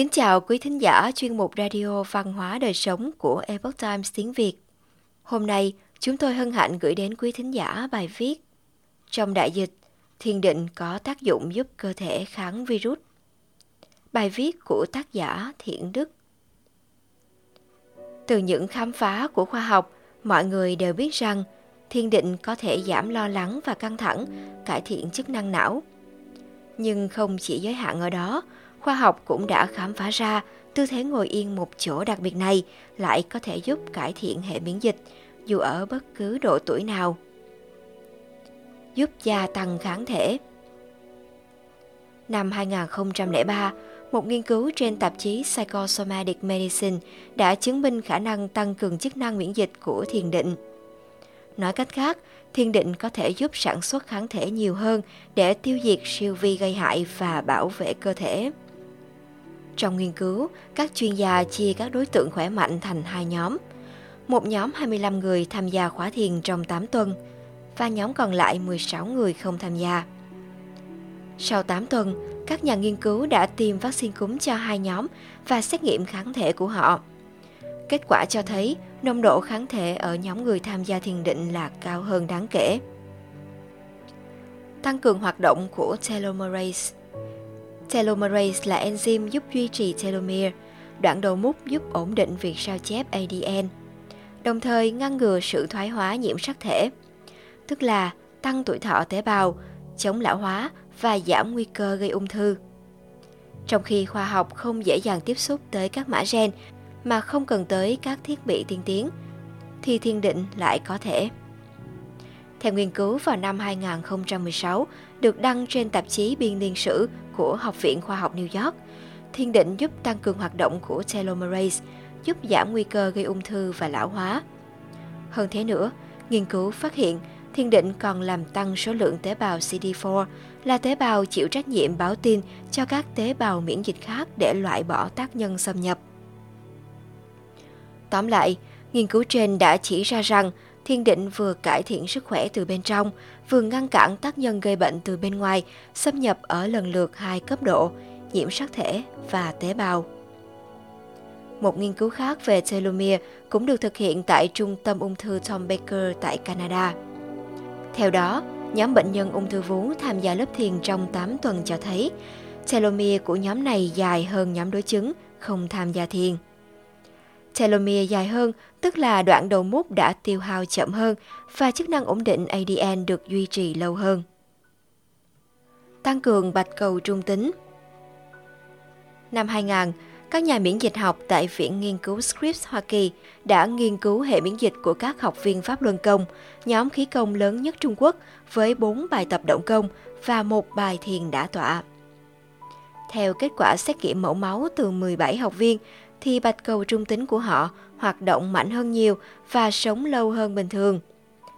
Kính chào quý thính giả chuyên mục Radio Văn hóa Đời Sống của Epoch Times tiếng Việt. Hôm nay, chúng tôi hân hạnh gửi đến quý thính giả bài viết Trong đại dịch, thiền định có tác dụng giúp cơ thể kháng virus. Bài viết của tác giả Thiện Đức. Từ những khám phá của khoa học, mọi người đều biết rằng thiền định có thể giảm lo lắng và căng thẳng, cải thiện chức năng não. Nhưng không chỉ giới hạn ở đó, khoa học cũng đã khám phá ra tư thế ngồi yên một chỗ đặc biệt này lại có thể giúp cải thiện hệ miễn dịch dù ở bất cứ độ tuổi nào, giúp gia tăng kháng thể. Năm 2003, một nghiên cứu trên tạp chí Psychosomatic Medicine đã chứng minh khả năng tăng cường chức năng miễn dịch của thiền định. Nói cách khác, thiền định có thể giúp sản xuất kháng thể nhiều hơn để tiêu diệt siêu vi gây hại và bảo vệ cơ thể. Trong nghiên cứu, các chuyên gia chia các đối tượng khỏe mạnh thành hai nhóm. Một nhóm 25 người tham gia khóa thiền trong 8 tuần và nhóm còn lại 16 người không tham gia. Sau 8 tuần, các nhà nghiên cứu đã tiêm vaccine cúm cho hai nhóm và xét nghiệm kháng thể của họ. Kết quả cho thấy nồng độ kháng thể ở nhóm người tham gia thiền định là cao hơn đáng kể. Tăng cường hoạt động của telomerase. Telomerase là enzyme giúp duy trì telomere, đoạn đầu mút giúp ổn định việc sao chép ADN, đồng thời ngăn ngừa sự thoái hóa nhiễm sắc thể, tức là tăng tuổi thọ tế bào, chống lão hóa và giảm nguy cơ gây ung thư. Trong khi khoa học không dễ dàng tiếp xúc tới các mã gen mà không cần tới các thiết bị tiên tiến, thì thiền định lại có thể. Theo nghiên cứu vào năm 2016 được đăng trên tạp chí Biên niên sử của Học viện Khoa học New York, thiền định giúp tăng cường hoạt động của telomerase, giúp giảm nguy cơ gây ung thư và lão hóa. Hơn thế nữa, nghiên cứu phát hiện thiền định còn làm tăng số lượng tế bào CD4, là tế bào chịu trách nhiệm báo tin cho các tế bào miễn dịch khác để loại bỏ tác nhân xâm nhập. Tóm lại, nghiên cứu trên đã chỉ ra rằng thiền định vừa cải thiện sức khỏe từ bên trong, vừa ngăn cản tác nhân gây bệnh từ bên ngoài xâm nhập ở lần lượt hai cấp độ, nhiễm sắc thể và tế bào. Một nghiên cứu khác về telomere cũng được thực hiện tại Trung tâm ung thư Tom Baker tại Canada. Theo đó, nhóm bệnh nhân ung thư vú tham gia lớp thiền trong 8 tuần cho thấy telomere của nhóm này dài hơn nhóm đối chứng không tham gia thiền. Telomere dài hơn, tức là đoạn đầu mút đã tiêu hao chậm hơn và chức năng ổn định ADN được duy trì lâu hơn. Tăng cường bạch cầu trung tính. Năm 2000, các nhà miễn dịch học tại Viện Nghiên cứu Scripps, Hoa Kỳ đã nghiên cứu hệ miễn dịch của các học viên Pháp Luân Công, nhóm khí công lớn nhất Trung Quốc với 4 bài tập động công và 1 bài thiền đả tọa. Theo kết quả xét nghiệm mẫu máu từ 17 học viên, thì bạch cầu trung tính của họ hoạt động mạnh hơn nhiều và sống lâu hơn bình thường.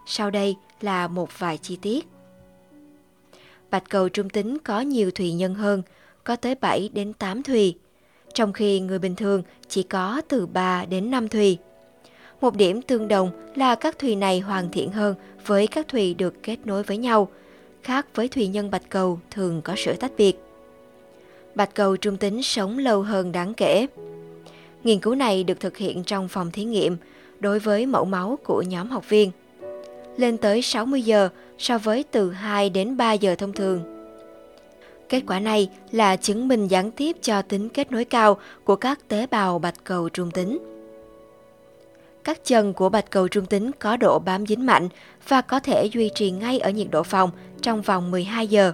Sau đây là một vài chi tiết. Bạch cầu trung tính có nhiều thùy nhân hơn, có tới 7 đến 8 thùy, trong khi người bình thường chỉ có từ 3 đến 5 thùy. Một điểm tương đồng là các thùy này hoàn thiện hơn với các thùy được kết nối với nhau, khác với thùy nhân bạch cầu thường có sự tách biệt. Bạch cầu trung tính sống lâu hơn đáng kể. Nghiên cứu này được thực hiện trong phòng thí nghiệm đối với mẫu máu của nhóm học viên, lên tới 60 giờ so với từ 2 đến 3 giờ thông thường. Kết quả này là chứng minh gián tiếp cho tính kết nối cao của các tế bào bạch cầu trung tính. Các chân của bạch cầu trung tính có độ bám dính mạnh và có thể duy trì ngay ở nhiệt độ phòng trong vòng 12 giờ.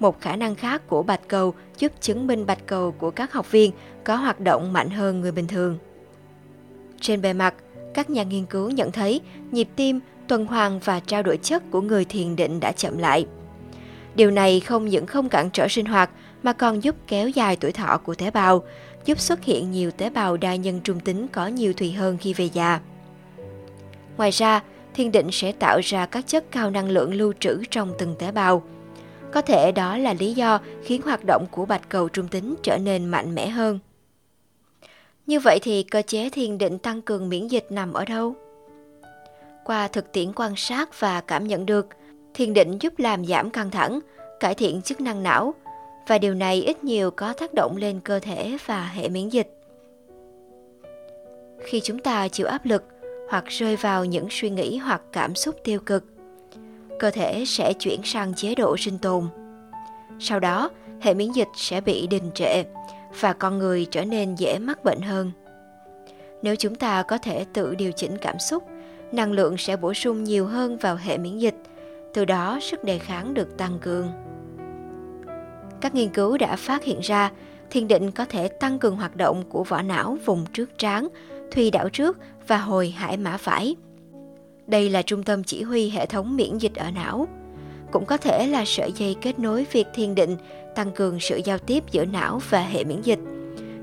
Một khả năng khác của bạch cầu giúp chứng minh bạch cầu của các học viên có hoạt động mạnh hơn người bình thường. Trên bề mặt, các nhà nghiên cứu nhận thấy nhịp tim, tuần hoàn và trao đổi chất của người thiền định đã chậm lại. Điều này không những không cản trở sinh hoạt mà còn giúp kéo dài tuổi thọ của tế bào, giúp xuất hiện nhiều tế bào đa nhân trung tính có nhiều thùy hơn khi về già. Ngoài ra, thiền định sẽ tạo ra các chất cao năng lượng lưu trữ trong từng tế bào. Có thể đó là lý do khiến hoạt động của bạch cầu trung tính trở nên mạnh mẽ hơn. Như vậy thì cơ chế thiền định tăng cường miễn dịch nằm ở đâu? Qua thực tiễn quan sát và cảm nhận được, thiền định giúp làm giảm căng thẳng, cải thiện chức năng não và điều này ít nhiều có tác động lên cơ thể và hệ miễn dịch. Khi chúng ta chịu áp lực hoặc rơi vào những suy nghĩ hoặc cảm xúc tiêu cực, cơ thể sẽ chuyển sang chế độ sinh tồn. Sau đó, hệ miễn dịch sẽ bị đình trệ và con người trở nên dễ mắc bệnh hơn. Nếu chúng ta có thể tự điều chỉnh cảm xúc, năng lượng sẽ bổ sung nhiều hơn vào hệ miễn dịch, từ đó sức đề kháng được tăng cường. Các nghiên cứu đã phát hiện ra thiền định có thể tăng cường hoạt động của vỏ não vùng trước trán, thuy đảo trước và hồi hải mã phải. Đây là trung tâm chỉ huy hệ thống miễn dịch ở não. Cũng có thể là sợi dây kết nối việc thiền định tăng cường sự giao tiếp giữa não và hệ miễn dịch,